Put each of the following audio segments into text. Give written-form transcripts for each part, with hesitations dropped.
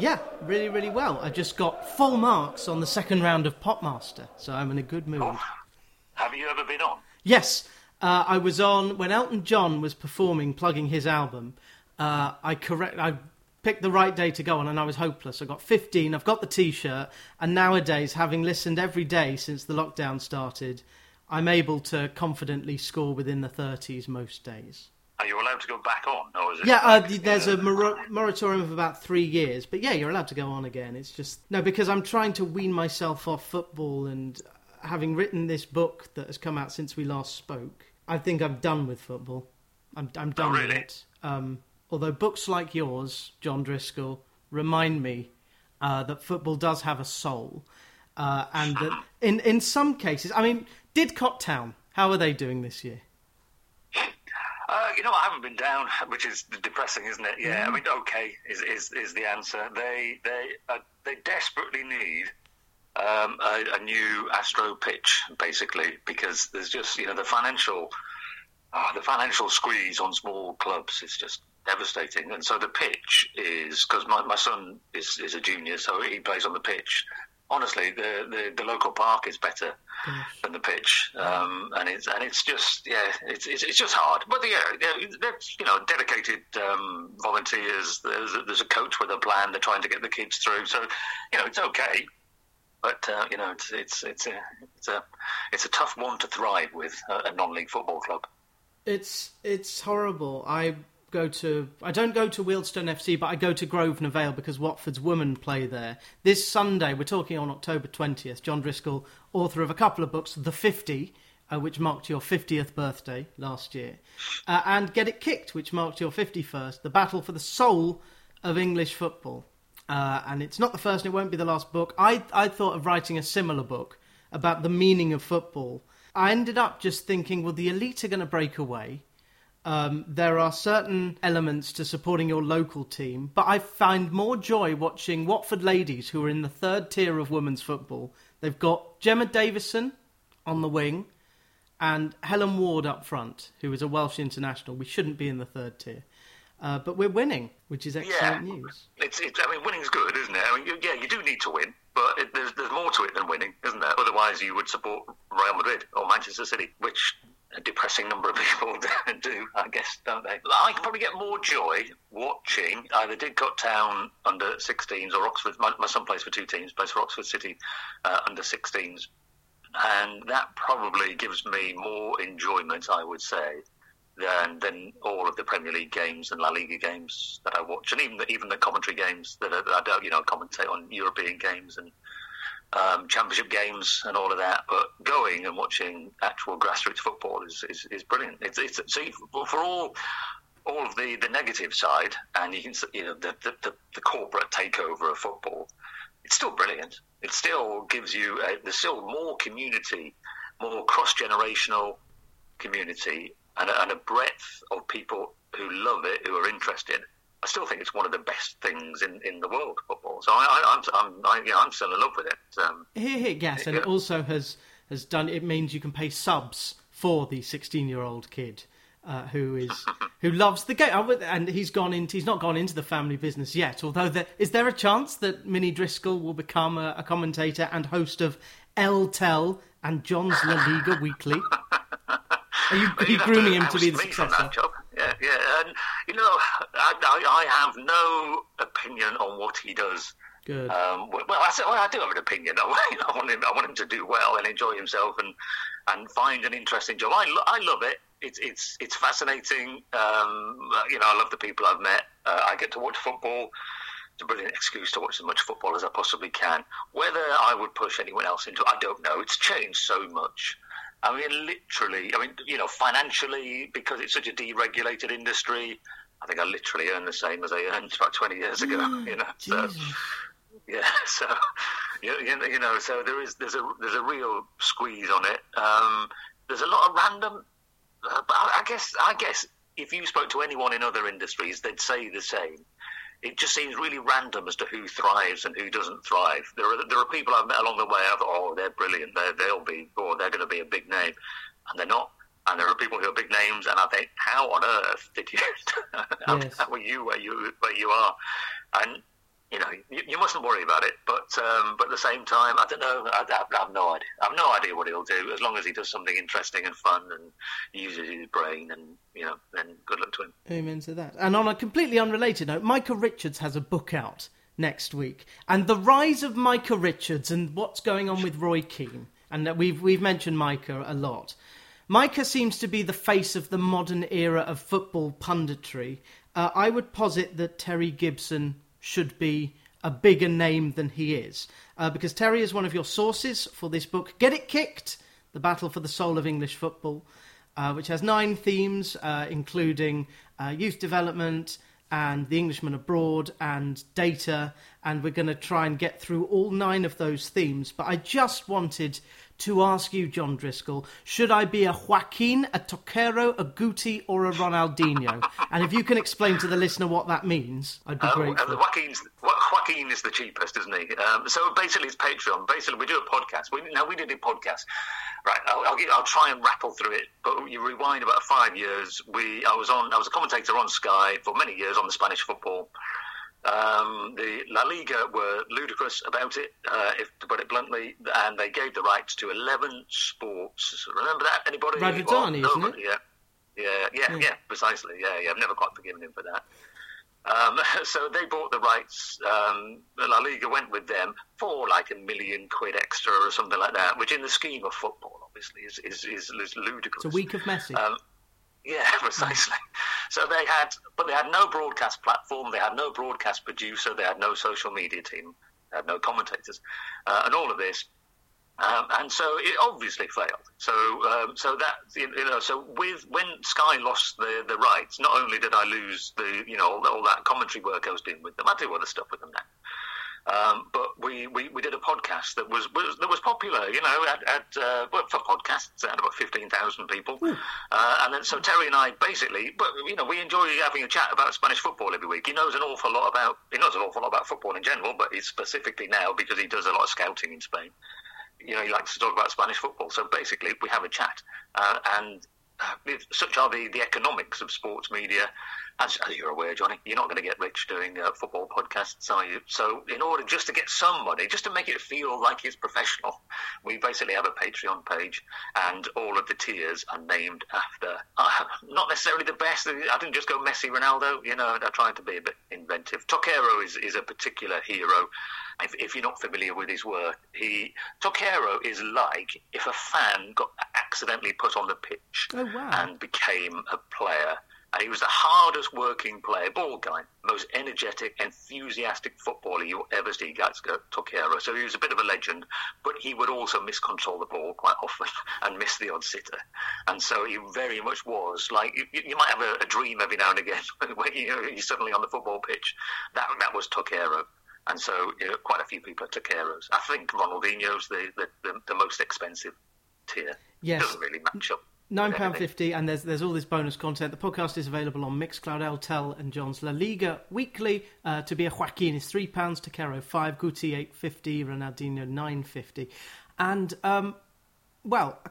Yeah, really, really well. I just got full marks on the second round of Pop Master, so I'm in a good mood. Oh. Have you ever been on? Yes. I was on when Elton John was performing, plugging his album. I picked the right day to go on, and I was hopeless. I got 15, I've got the T-shirt, and nowadays, having listened every day since the lockdown started, I'm able to confidently score within the 30s most days. Are you allowed to go back on? Or is it there's a moratorium of about 3 years, but yeah, you're allowed to go on again. It's just... No, because I'm trying to wean myself off football, and having written this book that has come out since we last spoke, I think I'm done with football. I'm done with it. Although books like yours, Jon Driscoll, remind me that football does have a soul. And that in some cases, I mean, Didcot Town, how are they doing this year? I haven't been down, which is depressing, isn't it? Yeah, I mean, okay is the answer. They desperately need a new Astro pitch, basically, because there's just, the financial squeeze on small clubs is just devastating. And so the pitch is, because my son is a junior, so he plays on the pitch. Honestly, the local park is better than the pitch, and it's just hard. But dedicated volunteers. There's a coach with a plan. They're trying to get the kids through, so it's okay. But it's a tough one to thrive with a non-league football club. It's horrible. I don't go to Wealdstone FC, but I go to Grosvenor Vale because Watford's women play there. This Sunday, we're talking on October 20th, Jon Driscoll, author of a couple of books, The 50, which marked your 50th birthday last year, and Get It Kicked, which marked your 51st, The Battle for the Soul of English Football. And it's not the first and it won't be the last book. I thought of writing a similar book about the meaning of football. I ended up just thinking, well, the elite are going to break away. There are certain elements to supporting your local team, but I find more joy watching Watford ladies who are in the third tier of women's football. They've got Gemma Davison on the wing and Helen Ward up front, who is a Welsh international. We shouldn't be in the third tier. But we're winning, which is excellent news. Winning's good, isn't it? You do need to win, but there's more to it than winning, isn't there? Otherwise, you would support Real Madrid or Manchester City, which... a depressing number of people do, I guess, don't they? I could probably get more joy watching either Didcot Town under 16s or Oxford. My son plays for two teams, plays for Oxford City under 16s, and that probably gives me more enjoyment, I would say, than all of the Premier League games and La Liga games that I watch, and even the commentary games that I don't, commentate on European games and. Championship games and all of that, but going and watching actual grassroots football is brilliant. It's for all of the negative side, and you can the corporate takeover of football. It's still brilliant. It still gives you there's still more community, more cross-generational community, and a breadth of people who love it, who are interested. I still think it's one of the best things in the world, football. So I'm still in love with it. It also has done. It means you can pay subs for the 16-year-old kid who loves the game, and he's not gone into the family business yet. Although is there a chance that Minnie Driscoll will become a commentator and host of El Tel and John's La Liga Weekly? Are you grooming him to be the successor? Yeah, and I have no opinion on what he does. Good. I do have an opinion. I want him to do well and enjoy himself and find an interesting job. I love it. It's fascinating. I love the people I've met. I get to watch football. It's a brilliant excuse to watch as much football as I possibly can. Whether I would push anyone else into it, I don't know. It's changed so much. Financially, because it's such a deregulated industry, I think I literally earn the same as I earned about 20 years ago, so there's a real squeeze on it. There's a lot of random, but I guess if you spoke to anyone in other industries, they'd say the same. It just seems really random as to who thrives and who doesn't thrive. There are people I've met along the way. I thought, they're brilliant. They're going to be a big name, and they're not. And there are people who are big names, and I think, how on earth did you? Yes. How were you where you are? And you mustn't worry about it. But at the same time, I don't know. I have no idea. I've no idea what he'll do. As long as he does something interesting and fun and uses his brain, and then good luck to him. Amen to that. And on a completely unrelated note, Micah Richards has a book out next week, and the rise of Micah Richards and what's going on with Roy Keane. And we've mentioned Micah a lot. Micah seems to be the face of the modern era of football punditry. I would posit that Terry Gibson should be a bigger name than he is, because Terry is one of your sources for this book, Get It Kicked, The Battle for the Soul of English Football, which has 9 themes, including youth development and the Englishman abroad and data, and we're going to try and get through all 9 of those themes. But I just wanted to ask you, Jon Driscoll, should I be a Joaquin, a Toquero, a Guti, or a Ronaldinho? And if you can explain to the listener what that means, I'd be grateful. Joaquin is the cheapest, isn't he? So basically, it's Patreon. Basically, we do a podcast. We did a podcast. Right, I'll try and rattle through it. But you rewind about 5 years. I was a commentator on Sky for many years on the Spanish football. The La Liga were ludicrous about it, if to put it bluntly, and they gave the rights to 11 sports. Remember that, anybody? Raditani, well, isn't it? Yeah, precisely. Yeah, I've never quite forgiven him for that. So they bought the rights. La Liga went with them for like £1 million extra or something like that, which in the scheme of football, obviously, is ludicrous. It's a week of Messi. Yeah, precisely. So they had no broadcast platform, they had no broadcast producer, they had no social media team, they had no commentators, and all of this. And so it obviously failed. So when Sky lost the rights, not only did I lose all that commentary work I was doing with them, I do other stuff with them now. But we did a podcast that was popular, for podcasts, it had about 15,000 people. And then so Terry and I we enjoy having a chat about Spanish football every week. He knows an awful lot about football in general, but he's specifically now, because he does a lot of scouting in Spain, he likes to talk about Spanish football. So basically we have a chat, and such are the economics of sports media. As you're aware, Johnny, you're not going to get rich doing football podcasts, are you? So in order just to get some money, just to make it feel like it's professional, we basically have a Patreon page, and all of the tiers are named after, not necessarily the best. I didn't just go Messi, Ronaldo. I tried to be a bit inventive. Toquero is a particular hero. If you're not familiar with his work, Toquero is like if a fan got accidentally put on the pitch and became a player. And he was the hardest working player, ball guy, most energetic, enthusiastic footballer you ever see, Toquero. So he was a bit of a legend, but he would also miscontrol the ball quite often and miss the odd sitter. And so he very much was like, you might have a dream every now and again when you're suddenly on the football pitch. That was Toquero. And so quite a few people are Toqueros. I think Ronaldinho's the most expensive tier. Yes. Doesn't really match up. £9.50, and there's all this bonus content. The podcast is available on Mixcloud, El Tel and John's La Liga Weekly. To be a Joaquin is £3, Toquero £5, Guti £8.50, Ronaldinho £9.50. And, a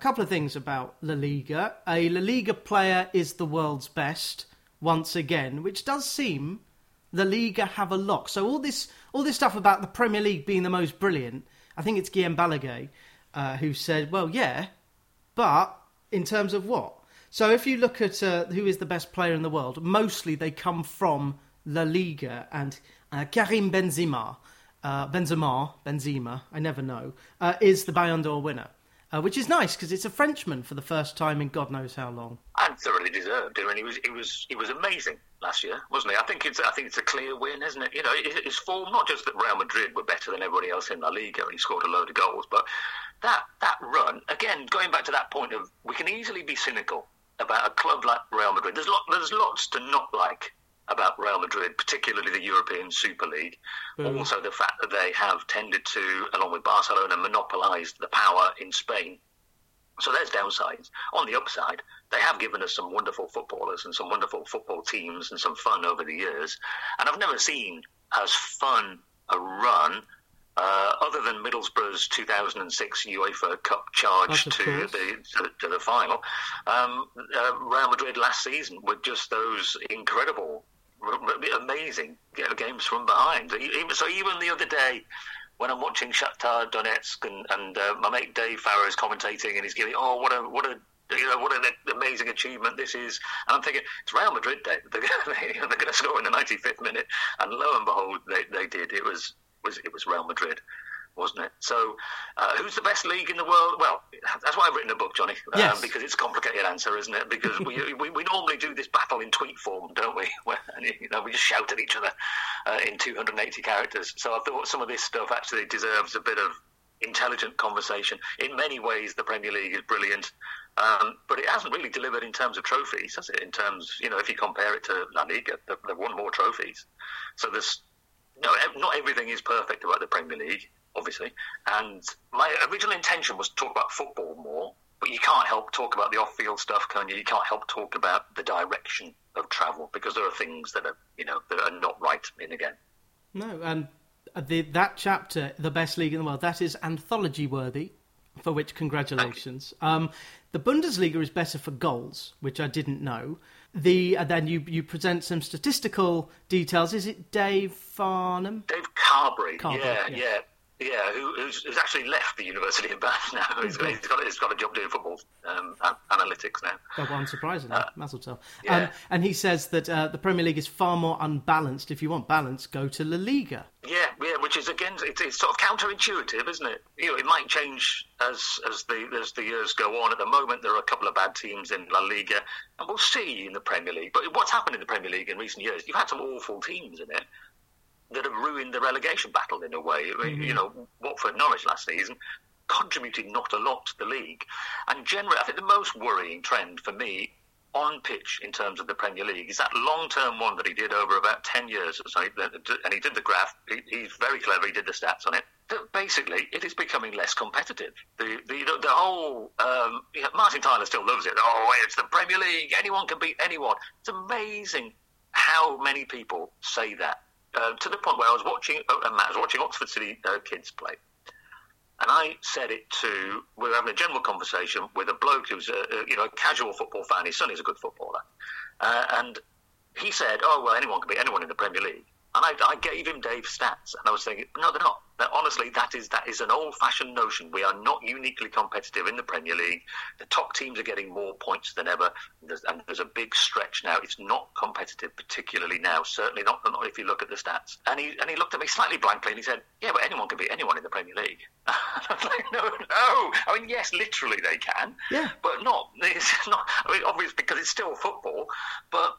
couple of things about La Liga. A La Liga player is the world's best, once again, which does seem La Liga have a lock. So all this stuff about the Premier League being the most brilliant, I think it's Guillaume Balaguer who said, well, yeah, but... in terms of what? So if you look at who is the best player in the world, mostly they come from La Liga, and Karim Benzema, I never know, is the Ballon d'Or winner, which is nice because it's a Frenchman for the first time in God knows how long. And thoroughly deserved it. And he was amazing last year, wasn't he? I think it's a clear win, isn't it? His form, not just that Real Madrid were better than everybody else in La Liga and he scored a load of goals, but that run, again, going back to that point of we can easily be cynical about a club like Real Madrid. There's lots to not like about Real Madrid, particularly the European Super League. Mm. Also the fact that they have tended to, along with Barcelona, monopolise the power in Spain. So there's downsides. On the upside, they have given us some wonderful footballers and some wonderful football teams and some fun over the years. And I've never seen as fun a run other than Middlesbrough's 2006 UEFA Cup charge to the final. Real Madrid last season with just those incredible were amazing games from behind. So even the other day, when I'm watching Shakhtar Donetsk and my mate Dave Farrow is commentating and he's giving, oh, what an amazing achievement this is. And I'm thinking, it's Real Madrid day. They're going to score in the 95th minute. And lo and behold, they did. It was Real Madrid, wasn't it? So who's the best league in the world? Well, that's why I've written a book, Johnny, yes. Because it's a complicated answer, isn't it? Because we normally do this battle in tweet form, don't we? Where, we just shout at each other in 280 characters. So I thought some of this stuff actually deserves a bit of intelligent conversation. In many ways, the Premier League is brilliant. But it hasn't really delivered in terms of trophies, has it? In terms, if you compare it to La Liga, they've won more trophies. So there's not everything is perfect about the Premier League, obviously. And my original intention was to talk about football more, but you can't help talk about the off-field stuff, can you? You can't help talk about the direction of travel because there are things that are, that are not right in the game. No, and that chapter, the best league in the world, that is anthology worthy. For which, congratulations. The Bundesliga is better for goals, which I didn't know. Then you present some statistical details. Is it Dave Farnham? Dave Carberry. Yeah. Who's actually left the University of Bath now. He's got a job doing football analytics now. Oh, well, unsurprisingly, Mazel Tov. Yeah. And he says that the Premier League is far more unbalanced. If you want balance, go to La Liga. Yeah, which is, again, it's sort of counterintuitive, isn't it? It might change as the years go on. At the moment, there are a couple of bad teams in La Liga, and we'll see in the Premier League. But what's happened in the Premier League in recent years, you've had some awful teams in it that have ruined the relegation battle in a way. Mm-hmm. Watford, Norwich last season contributed not a lot to the league. And generally, I think the most worrying trend for me on pitch in terms of the Premier League is that long-term one that he did over about 10 years or so, and he did the graph. He's very clever. He did the stats on it. That basically, it is becoming less competitive. The whole Martin Tyler still loves it. Oh, it's the Premier League. Anyone can beat anyone. It's amazing how many people say that. To the point where I was watching Oxford City kids play, and I said it to. We were having a general conversation with a bloke who's a casual football fan. His son is a good footballer, and he said, "Oh well, anyone can be anyone in the Premier League." And I gave him Dave's stats, and I was thinking, "No, they're not. Honestly, that is an old-fashioned notion. We are not uniquely competitive in the Premier League. The top teams are getting more points than ever, and there's a big stretch now. It's not competitive, particularly now. Certainly not if you look at the stats." And he looked at me slightly blankly, and he said, "Yeah, but anyone can beat anyone in the Premier League." And I was like, "No. I mean, yes, literally they can, yeah, but not. It's not. I mean, obviously because it's still football, but."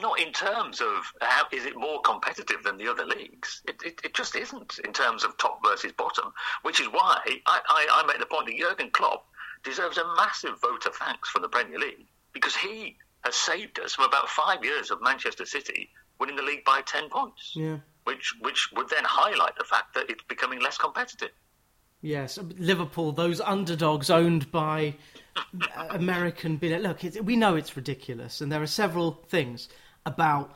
Not in terms of how is it more competitive than the other leagues. It just isn't in terms of top versus bottom, which is why I make the point that Jurgen Klopp deserves a massive vote of thanks from the Premier League because he has saved us from about 5 years of Manchester City winning the league by 10 points, which would then highlight the fact that it's becoming less competitive. Yes, Liverpool, those underdogs owned by American billionaires. Look, we know it's ridiculous, and there are several things about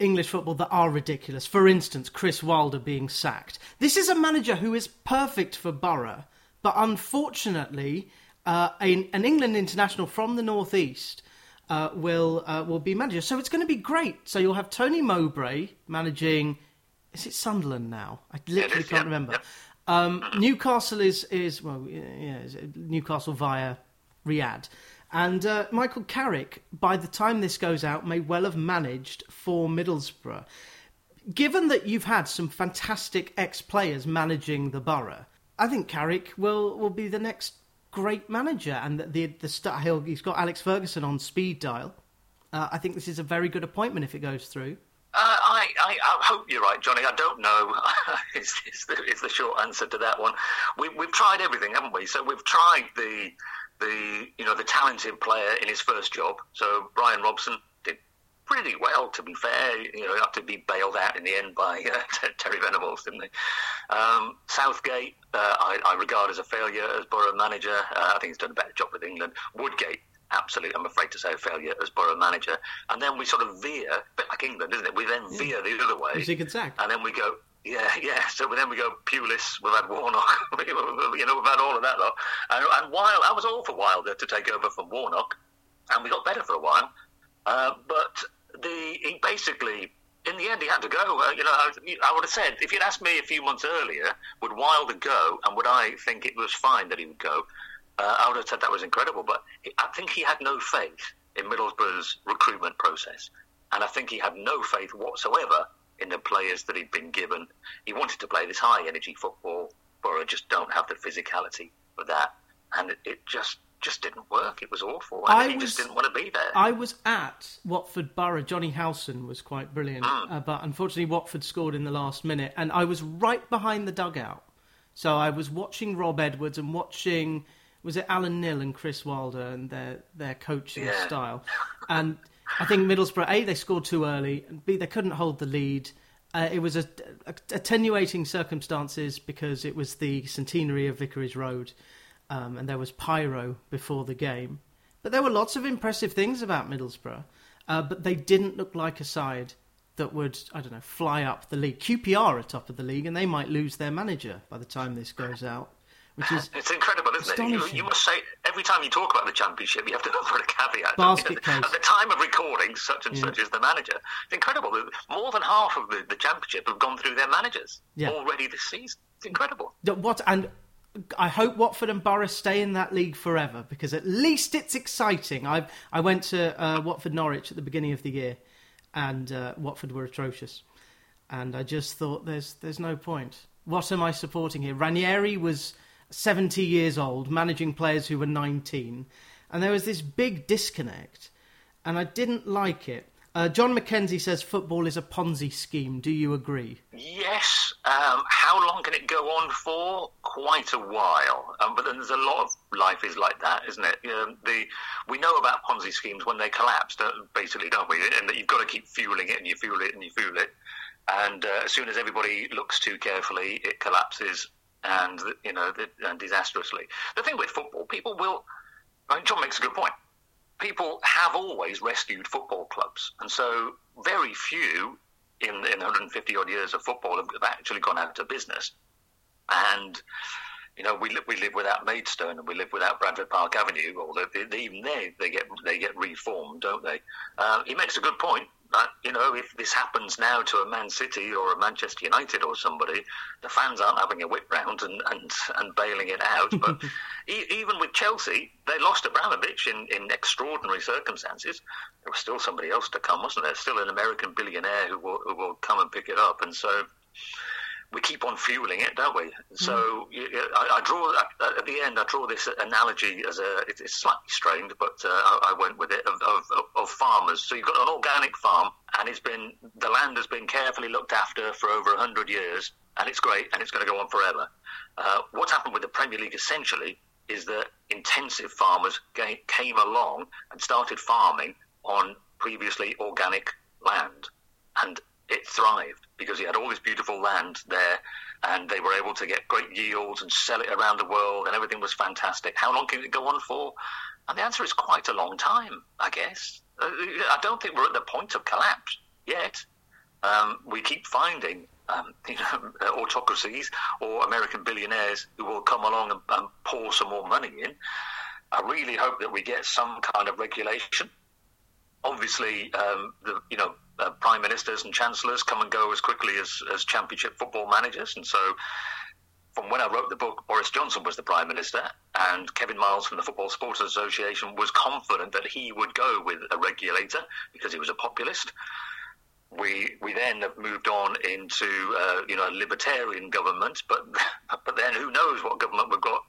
English football that are ridiculous. For instance, Chris Wilder being sacked. This is a manager who is perfect for Borough, but unfortunately, an England international from the northeast will be manager. So it's going to be great. So you'll have Tony Mowbray managing. Is it Sunderland now? I literally can't remember. Yeah. Newcastle is Newcastle via Riyadh. And Michael Carrick, by the time this goes out, may well have managed for Middlesbrough. Given that you've had some fantastic ex-players managing the Borough, I think Carrick will be the next great manager. And he's got Alex Ferguson on speed dial. I think this is a very good appointment if it goes through. I hope you're right, Johnny. I don't know is the short answer to that one. We've tried everything, haven't we? So we've tried the talented player in his first job. So Brian Robson did pretty well, to be fair. After being bailed out in the end by Terry Venables, didn't he? Southgate, I regard as a failure as Borough manager. I think he's done a better job with England. Woodgate. Absolutely, I'm afraid to say failure as Borough manager. And then we sort of veer, a bit like England, isn't it? We then veer the other way. And then we go, So then we go Pulis, we've had Warnock, we've had all of that lot. And while I was all for Wilder to take over from Warnock, and we got better for a while. But he basically, in the end, he had to go. I would have said, if you'd asked me a few months earlier, would Wilder go, and would I think it was fine that he would go, I would have said that was incredible. But I think he had no faith in Middlesbrough's recruitment process. And I think he had no faith whatsoever in the players that he'd been given. He wanted to play this high-energy football, Borough just don't have the physicality for that. And it just didn't work. It was awful. He just didn't want to be there. I was at Watford Borough. Johnny Howson was quite brilliant. But unfortunately, Watford scored in the last minute. And I was right behind the dugout. So I was watching Rob Edwards and watching... was it Alan Neil and Chris Wilder and their coaching style? And I think Middlesbrough, A, they scored too early, and B, they couldn't hold the lead. It was attenuating circumstances because it was the centenary of Vicarage Road, and there was pyro before the game. But there were lots of impressive things about Middlesbrough, but they didn't look like a side that would, fly up the league. QPR are top of the league, and they might lose their manager by the time this goes out. It's incredible, isn't it? You must say, every time you talk about the Championship, you have to offer a caveat. At the time of recording, such and such is the manager. It's incredible. More than half of the Championship have gone through their managers already this season. It's incredible. And I hope Watford and Borough stay in that league forever, because at least it's exciting. I went to Watford Norwich at the beginning of the year, and Watford were atrocious. And I just thought, there's no point. What am I supporting here? Ranieri was... 70 years old, managing players who were 19. And there was this big disconnect, and I didn't like it. John McKenzie says football is a Ponzi scheme. Do you agree? Yes. How long can it go on for? Quite a while. But then there's a lot of life is like that, isn't it? We know about Ponzi schemes when they collapse, don't we? And that you've got to keep fueling it, and you fuel it, and you fuel it. And as soon as everybody looks too carefully, it collapses. And, and disastrously. The thing with football, John makes a good point. People have always rescued football clubs. And so very few in 150 odd years of football have actually gone out of business. And, we live without Maidstone and we live without Bradford Park Avenue. Or even they get reformed, don't they? He makes a good point. If this happens now to a Man City or a Manchester United or somebody, the fans aren't having a whip round and bailing it out. But even with Chelsea, they lost Abramovich in extraordinary circumstances. There was still somebody else to come, wasn't there? Still an American billionaire who will come and pick it up. And so we keep on fueling it, don't we? So I draw this analogy as it's slightly strained, but I went with it of farmers. So you've got an organic farm, and the land has been carefully looked after for over 100 years, and it's great, and it's going to go on forever. What's happened with the Premier League essentially is that intensive farmers came along and started farming on previously organic land, and it thrived because he had all this beautiful land there and they were able to get great yields and sell it around the world and everything was fantastic. How long can it go on for? And the answer is quite a long time, I guess. I don't think we're at the point of collapse yet. We keep finding autocracies or American billionaires who will come along and pour some more money in. I really hope that we get some kind of regulation. Obviously, prime ministers and chancellors come and go as quickly as championship football managers. And so from when I wrote the book, Boris Johnson was the prime minister and Kevin Miles from the Football Supporters Association was confident that he would go with a regulator because he was a populist. We then have moved on into a libertarian government, but then who knows what government we've got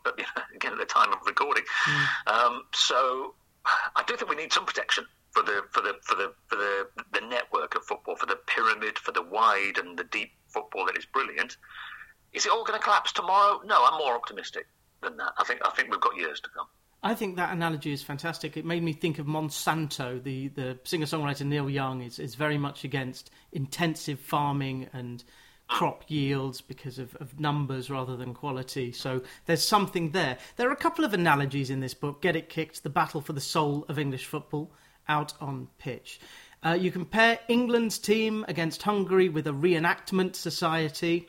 again at the time of recording. So I do think we need some protection for the network of football, for the pyramid, for the wide and the deep football that is brilliant. Is it all going to collapse tomorrow? No, I'm more optimistic than that. I think we've got years to come. I think that analogy is fantastic. It made me think of Monsanto. The singer-songwriter Neil Young is very much against intensive farming and crop yields because of numbers rather than quality. So there's something there. There are a couple of analogies in this book. Get It Kicked, The Battle for the Soul of English Football, Out on Pitch. You compare England's team against Hungary with a reenactment society,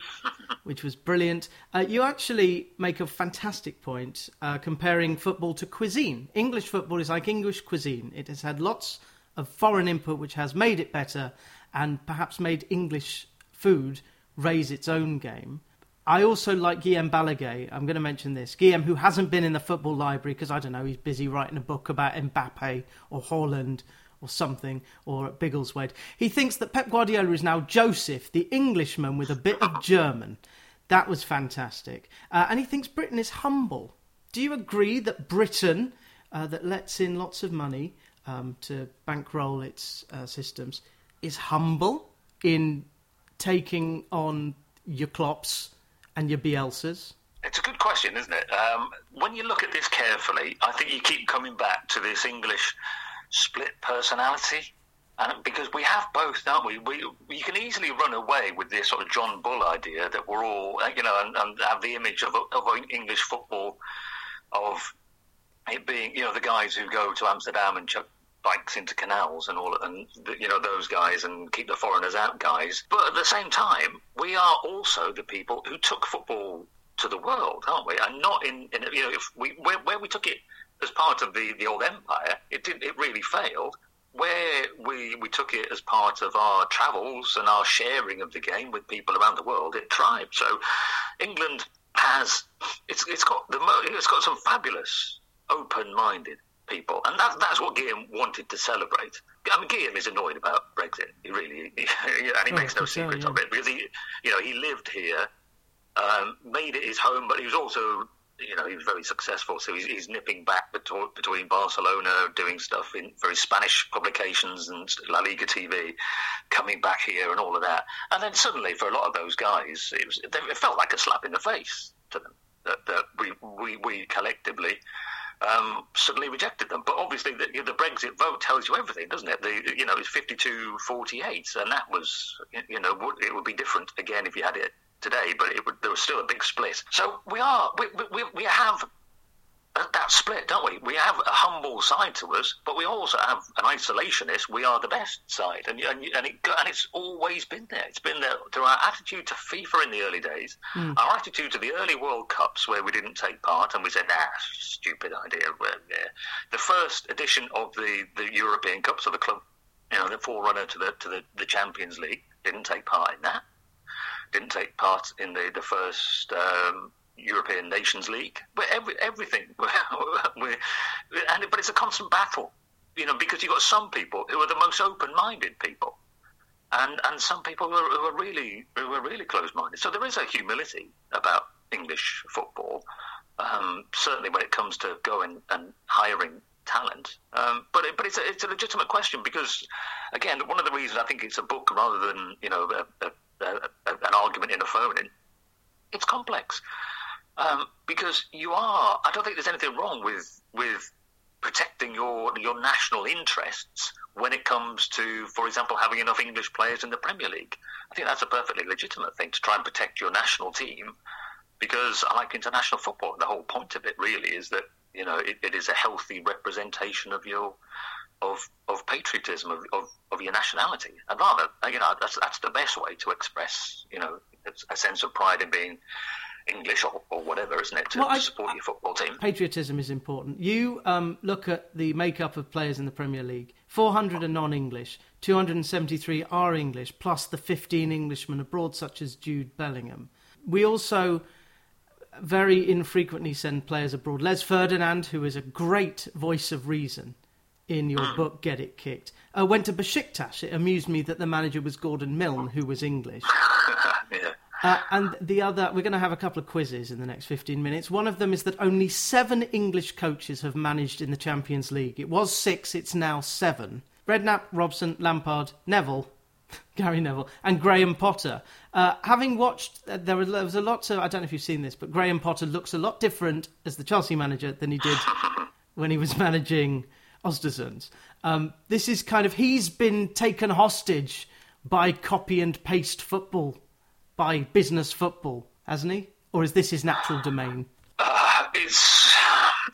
which was brilliant. You actually make a fantastic point comparing football to cuisine. English football is like English cuisine. It has had lots of foreign input which has made it better and perhaps made English food raise its own game. I also like Guillaume Balaguer. I'm going to mention this. Guillaume, who hasn't been in the football library because, I don't know, he's busy writing a book about Mbappe or Haaland or something, or at Biggleswade. He thinks that Pep Guardiola is now Joseph, the Englishman with a bit of German. That was fantastic. And he thinks Britain is humble. Do you agree that Britain, that lets in lots of money to bankroll its systems, is humble in taking on your Klopps and your Bielsas? It's a good question, isn't it? When you look at this carefully, I think you keep coming back to this English split personality, and because we have both, don't we? You can easily run away with this sort of John Bull idea that we're all, you know, and have the image of English football of it being, you know, the guys who go to Amsterdam and chuck bikes into canals and all, and you know, those guys, and keep the foreigners out guys. But at the same time, we are also the people who took football to the world, aren't we? And not in you know, if we where we took it. As part of the old empire, it really failed. Where we took it as part of our travels and our sharing of the game with people around the world, it thrived. So England has it's got some fabulous open-minded people, and that's what Guillaume wanted to celebrate. I mean, Guillaume is annoyed about Brexit. He really and he makes no secret of it, because he lived here, made it his home, but he was also. You know, he was very successful, so he's nipping back between Barcelona, doing stuff for his Spanish publications and La Liga TV, coming back here and all of that. And then suddenly, for a lot of those guys, it felt like a slap in the face to them that we collectively suddenly rejected them. But obviously, the Brexit vote tells you everything, doesn't it? It's 52-48, and that was, it would be different again if you had it today, but there was still a big split. So we have that split, don't we? We have a humble side to us, but we also have an isolationist. We are the best side, and it's always been there. It's been there through our attitude to FIFA in the early days, our attitude to the early World Cups where we didn't take part, and we said, "Nah, stupid idea." The first edition of the European Cup, so the club, the forerunner to the Champions League, didn't take part in that. Didn't take part in the first European Nations League. But everything. But it's a constant battle, because you've got some people who are the most open-minded people and some people who are really closed-minded. So there is a humility about English football, certainly when it comes to going and hiring talent. But it's a legitimate question because, again, one of the reasons I think it's a book rather than, an argument in a phone-in. It's complex because you are. I don't think there's anything wrong with protecting your national interests when it comes to, for example, having enough English players in the Premier League. I think that's a perfectly legitimate thing to try and protect your national team, because I like international football. The whole point of it really is that it is a healthy representation of your. Of patriotism, of your nationality, and rather, that's the best way to express, a sense of pride in being English or whatever, isn't it? To support your football team, patriotism is important. You look at the makeup of players in the Premier League: 400 are non-English, 273 are English, plus the 15 Englishmen abroad, such as Jude Bellingham. We also very infrequently send players abroad. Les Ferdinand, who is a great voice of reason. In your book, Get It Kicked, went to Besiktas. It amused me that the manager was Gordon Milne, who was English. Yeah. And the other, we're going to have a couple of quizzes in the next 15 minutes. One of them is that only 7 English coaches have managed in the Champions League. It was 6, it's now 7. Redknapp, Robson, Lampard, Neville, Gary Neville, and Graham Potter. Having watched, there was a lot of, I don't know if you've seen this, but Graham Potter looks a lot different as the Chelsea manager than he did when he was managing Ostersund. This is kind of, he's been taken hostage by copy and paste football, by business football, hasn't he? Or is this his natural domain?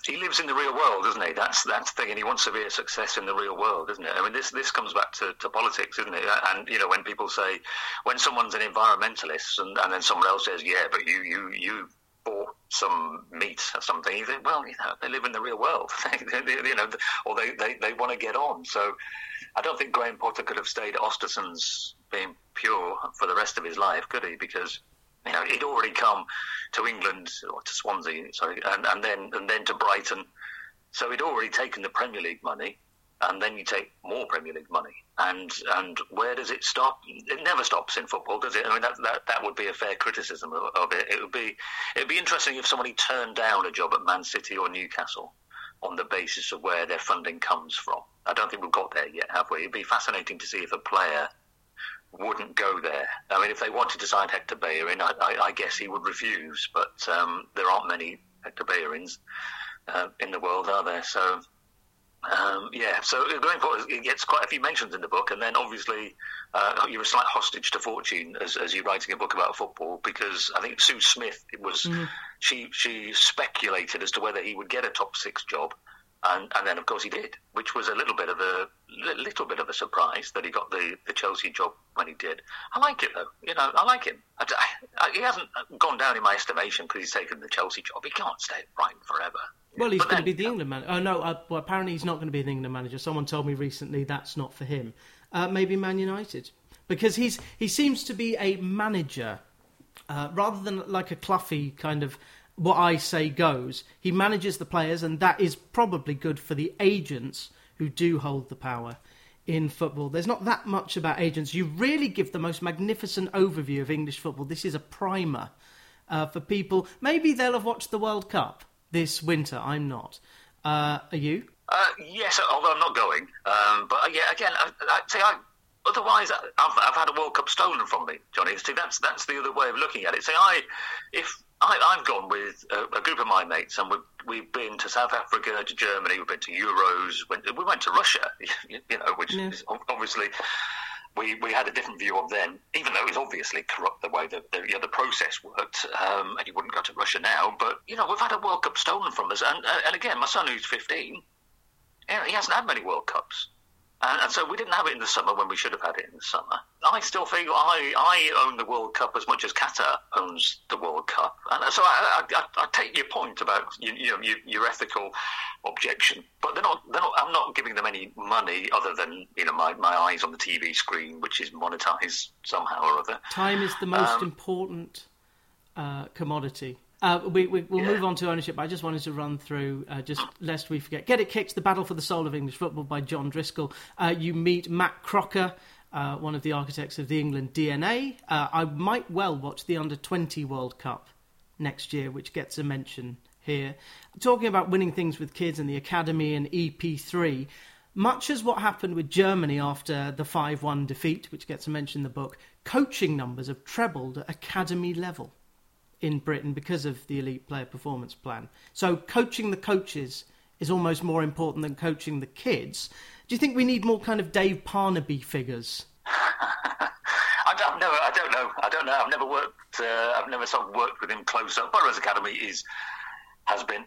He lives in the real world, doesn't he? That's the thing, and he wants severe success in the real world, isn't it? I mean, this comes back to politics, isn't it? And, when people say, when someone's an environmentalist and then someone else says, yeah, but you bought some meat or something, you think, well, you know, they live in the real world, you know, or they want to get on. So I don't think Graham Potter could have stayed Osterson's being pure for the rest of his life, could he? Because, you know, he'd already come to England, or to Swansea, sorry, and then to Brighton. So he'd already taken the Premier League money, and then you take more Premier League money. And where does it stop? It never stops in football, does it? I mean, that would be a fair criticism of it. It'd be interesting if somebody turned down a job at Man City or Newcastle on the basis of where their funding comes from. I don't think we've got there yet, have we? It'd be fascinating to see if a player wouldn't go there. I mean, if they wanted to sign Hector Bellerin, I guess he would refuse, but there aren't many Hector Bellerins in the world, are there? So... So going forward, it gets quite a few mentions in the book, and then obviously you're a slight hostage to fortune as you're writing a book about football, because I think Sue Smith she speculated as to whether he would get a top six job, and then of course he did, which was a little bit of a surprise that he got the Chelsea job when he did. I like it though, you know, I like him. He hasn't gone down in my estimation because he's taken the Chelsea job. He can't stay at Brighton forever. Well, he's going to be the England manager. Oh, no, well, apparently he's not going to be the England manager. Someone told me recently that's not for him. Maybe Man United. Because he seems to be a manager, rather than like a Cloughy kind of what I say goes. He manages the players, and that is probably good for the agents who do hold the power in football. There's not that much about agents. You really give the most magnificent overview of English football. This is a primer for people. Maybe they'll have watched the World Cup this winter. I'm not. Are you? Yes, although I'm not going. But yeah, again, I've had a World Cup stolen from me, Johnny. See, that's the other way of looking at it. See, I've gone with a group of my mates, and we've been to South Africa, to Germany, we've been to Euros, we went to Russia, you know, which is obviously... We had a different view of them, even though it was obviously corrupt the way that the process worked, and you wouldn't go to Russia now. But, you know, we've had a World Cup stolen from us. And again, my son, who's 15, he hasn't had many World Cups. And so we didn't have it in the summer when we should have had it in the summer. I still feel I own the World Cup as much as Qatar owns the World Cup. And so I take your point about your ethical objection, but they're not. I'm not giving them any money other than my eyes on the TV screen, which is monetized somehow or other. Time is the most important commodity. We'll move on to ownership, but I just wanted to run through, just lest we forget, Get It Kicked, The Battle for the Soul of English Football by Jon Driscoll. You meet Matt Crocker, one of the architects of the England DNA. I might well watch the Under-20 World Cup next year, which gets a mention here. Talking about winning things with kids and the academy and EP3, much as what happened with Germany after the 5-1 defeat, which gets a mention in the book, coaching numbers have trebled at academy level in Britain because of the elite player performance plan. So coaching the coaches is almost more important than coaching the kids. Do you think we need more kind of Dave Parnaby figures? I don't know. I've never worked with him close up. Borough's academy has been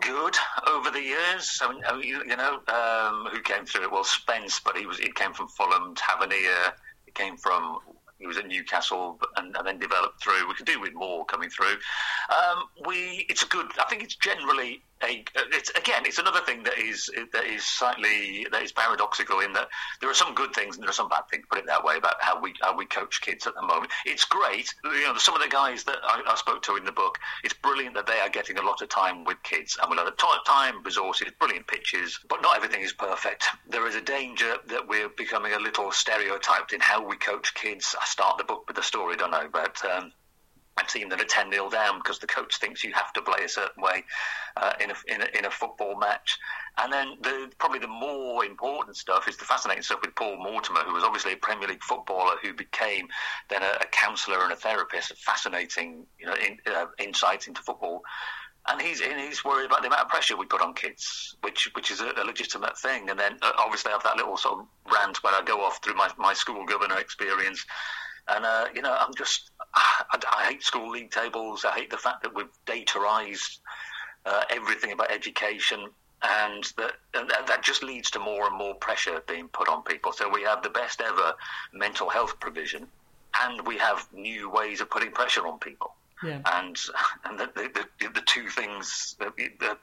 good over the years. I mean, who came through it? Well, Spence, but he came from Fulham, Tavernier. He came from... He was at Newcastle and then developed through. We could do with more coming through. It's good. I think it's generally it's another thing that is paradoxical in that there are some good things and there are some bad things. Put it that way about how we coach kids at the moment. It's great. You know, some of the guys that I spoke to in the book. It's brilliant that they are getting a lot of time with kids and we'll have time, resources, brilliant pitches. But not everything is perfect. There is a danger that we're becoming a little stereotyped in how we coach kids. I start the book with a story, don't I? But a team that are 10-0 down because the coach thinks you have to play a certain way in a football match. And then probably the more important stuff is the fascinating stuff with Paul Mortimer, who was obviously a Premier League footballer who became then a counsellor and a therapist, a fascinating insights into football. And he's worried about the amount of pressure we put on kids, which is a legitimate thing. And then obviously I have that little sort of rant where I go off through my school governor experience. And, I hate school league tables. I hate the fact that we've dataised everything about education. And that just leads to more and more pressure being put on people. So we have the best ever mental health provision and we have new ways of putting pressure on people. Yeah. And the two things that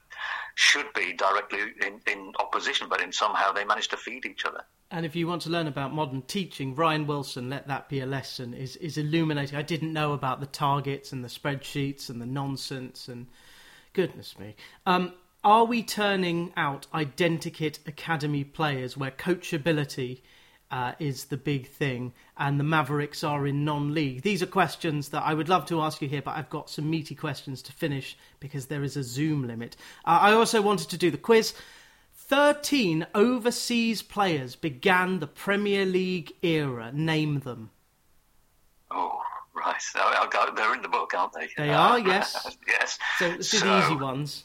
should be directly in opposition, but in somehow they manage to feed each other. And if you want to learn about modern teaching, Ryan Wilson, Let That Be a Lesson, is illuminating. I didn't know about the targets and the spreadsheets and the nonsense and goodness me. Are we turning out Identikit Academy players where coachability is the big thing and the Mavericks are in non-league? These are questions that I would love to ask you here, but I've got some meaty questions to finish because there is a Zoom limit. I also wanted to do the quiz. 13 overseas players began the Premier League era. Name them. Oh, right. They're in the book, aren't they? They are, yes. Yes. So let's do the easy ones.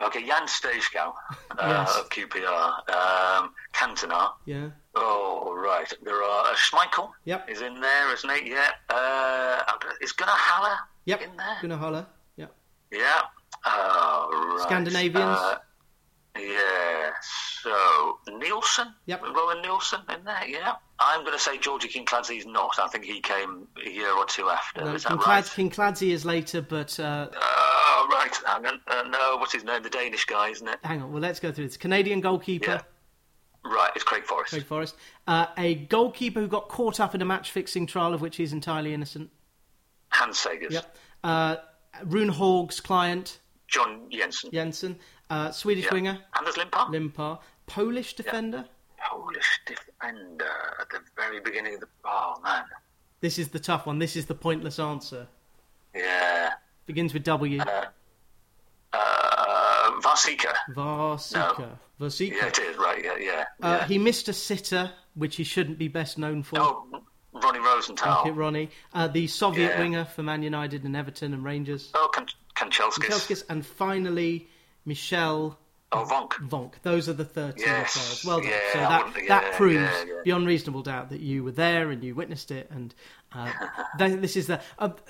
Okay, Jan Steegschouw of QPR. Cantona. Yeah. Oh, right. There are Schmeichel is in there, isn't he? Yeah. Is Gunnar Haller in there? Gunnar Haller. Yep. Yeah. Right. Scandinavians. Yeah, so Nielsen, Rowan Nielsen in there, I'm going to say Georgie Kincladze's not. I think he came a year or two after. No, is that right? Kincladze is later, but... right, hang on. No, what's his name? The Danish guy, isn't it? Hang on, well, let's go through this. Canadian goalkeeper. Yeah. Right, it's Craig Forrest. Craig Forrest. A goalkeeper who got caught up in a match-fixing trial of which he's entirely innocent. Hans Sagers. Yep. Rune Haug's client. John Jensen. Jensen. Swedish winger. Anders Limpar. Limpar. Polish defender. Yeah. Polish defender at the very beginning of the... Oh, man. This is the tough one. This is the pointless answer. Yeah. Begins with W. Vasica. Vasica. No. Vasica. Yeah, it is, right, yeah. He missed a sitter, which he shouldn't be best known for. Oh, Ronnie Rosenthal. Okay, Ronnie. The Soviet winger for Man United and Everton and Rangers. Oh, Kanchelskis. Kanchelskis. And finally... Michel Vonk. Those are the 13 players. Well done. Yeah, so that proves beyond reasonable doubt that you were there and you witnessed it. And this is the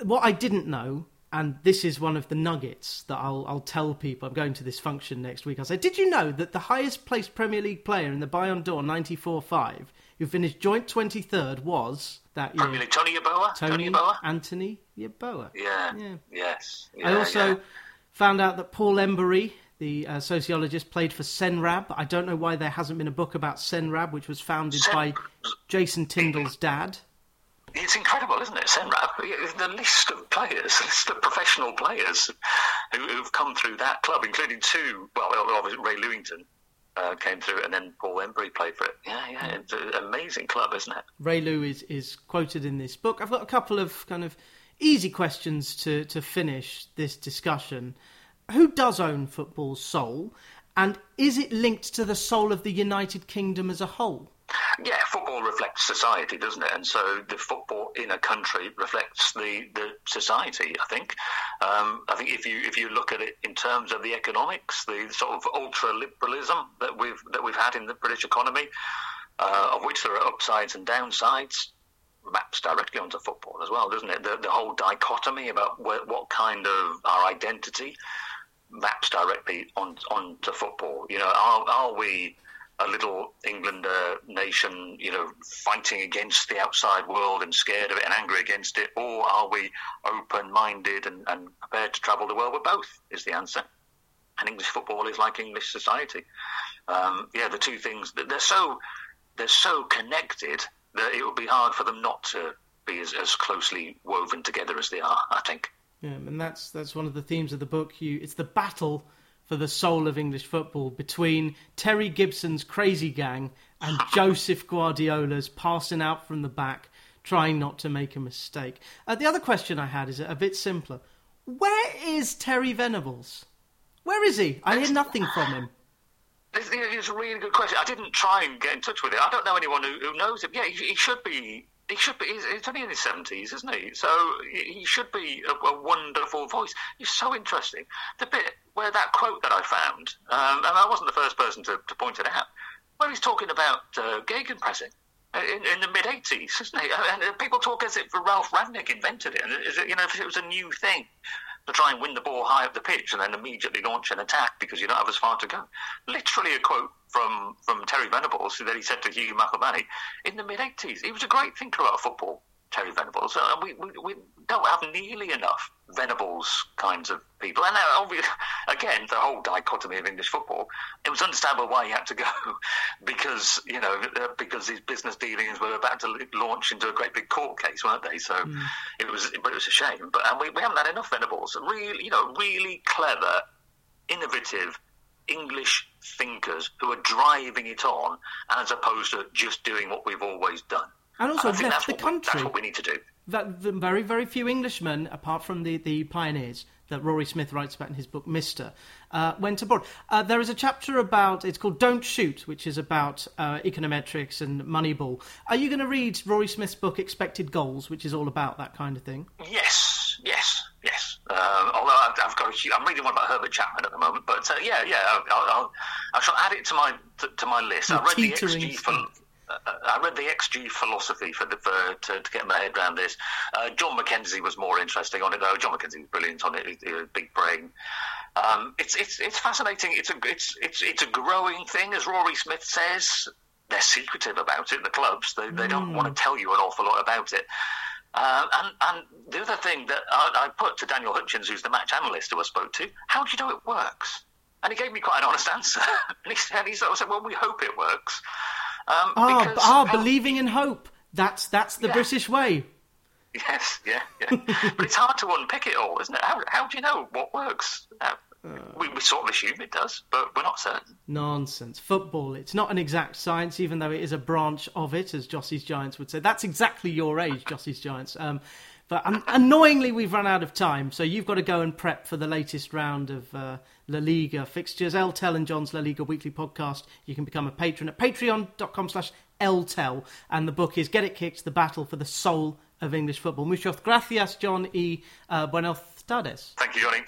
what I didn't know, and this is one of the nuggets that I'll tell people. I'm going to this function next week. I'll say, did you know that the highest placed Premier League player in the Ballon d'Or 94-5, who finished joint 23rd, was that year? Premier League Tony Yeboah? Anthony Yeboah. Yeah. Yes. Yeah, I also found out that Paul Embury, the sociologist, played for Senrab. I don't know why there hasn't been a book about Senrab, which was founded by Jason Tyndall's dad. It's incredible, isn't it, Senrab? The list of players, the list of professional players who've come through that club, including two, well, obviously Ray Lewington came through, and then Paul Embury played for it. Yeah, it's an amazing club, isn't it? Ray Lew is quoted in this book. I've got a couple of kind of easy questions to finish this discussion. Who does own football's soul, and is it linked to the soul of the United Kingdom as a whole? Yeah, football reflects society, doesn't it? And so the football in a country reflects the society, I think. I think if you look at it in terms of the economics, the sort of ultra-liberalism that we've had in the British economy, of which there are upsides and downsides, maps directly onto football as well, doesn't it? The whole dichotomy about what kind of our identity maps directly onto football. You know, are we a little Englander nation, you know, fighting against the outside world and scared of it and angry against it, or are we open-minded and prepared to travel the world? We're both, is the answer. And English football is like English society. The two things, they're so connected that it would be hard for them not to be as closely woven together as they are, I think. Yeah, and that's one of the themes of the book. It's the battle for the soul of English football between Terry Gibson's crazy gang and Josep Guardiola's passing out from the back, trying not to make a mistake. The other question I had is a bit simpler. Where is Terry Venables? Where is he? I hear nothing from him. It's a really good question. I didn't try and get in touch with it. I don't know anyone who knows him. Yeah, he should be. He should be. He's only in his 70s, isn't he? So he should be a wonderful voice. He's so interesting. The bit where that quote that I found, and I wasn't the first person to point it out, where he's talking about gegenpressing in the mid 80s, isn't he? And people talk as if Ralph Rangnick invented it, and you know, if it was a new thing. To try and win the ball high up the pitch and then immediately launch an attack because you don't have as far to go. Literally a quote from Terry Venables that he said to Hugh McElvany in the mid-80s. He was a great thinker about football. Terry Venables. And we don't have nearly enough Venables kinds of people. And again, the whole dichotomy of English football, it was understandable why he had to go, because, you know, because his business dealings were about to launch into a great big court case, weren't they? So it was a shame. But and we haven't had enough Venables. Really, you know, really clever, innovative English thinkers who are driving it on, as opposed to just doing what we've always done. And also, and I think that's the country. That's what we need to do. That the very, very few Englishmen, apart from the pioneers that Rory Smith writes about in his book Mister, went abroad. There is a chapter about, it's called Don't Shoot, which is about econometrics and Moneyball. Are you going to read Rory Smith's book Expected Goals, which is all about that kind of thing? Yes. Although I've got, I'm reading one about Herbert Chapman at the moment, but I shall add it to my list. You're I read the XG philosophy to get my head around this. John McKenzie was more interesting on it, though. John McKenzie was brilliant on it. He was a big brain. It's fascinating. It's a growing thing, as Rory Smith says. They're secretive about it. The clubs they don't want to tell you an awful lot about it. And the other thing that I put to Daniel Hutchins, who's the match analyst who I spoke to, how do you know it works? And he gave me quite an honest answer. and he sort of said, well, we hope it works. Believing in hope. That's the British way. Yes, but it's hard to unpick it all, isn't it? How do you know what works? We sort of assume it does, but we're not certain. Nonsense. Football, it's not an exact science, even though it is a branch of it, as Jossie's Giants would say. That's exactly your age, Jossie's Giants. But annoyingly, we've run out of time, so you've got to go and prep for the latest round of La Liga fixtures. El Tel and John's La Liga Weekly podcast. You can become a patron at patreon.com/eltel. And the book is Get It Kicked, The Battle for the Soul of English Football. Muchas gracias, John, y buenos tardes. Thank you, Johnny.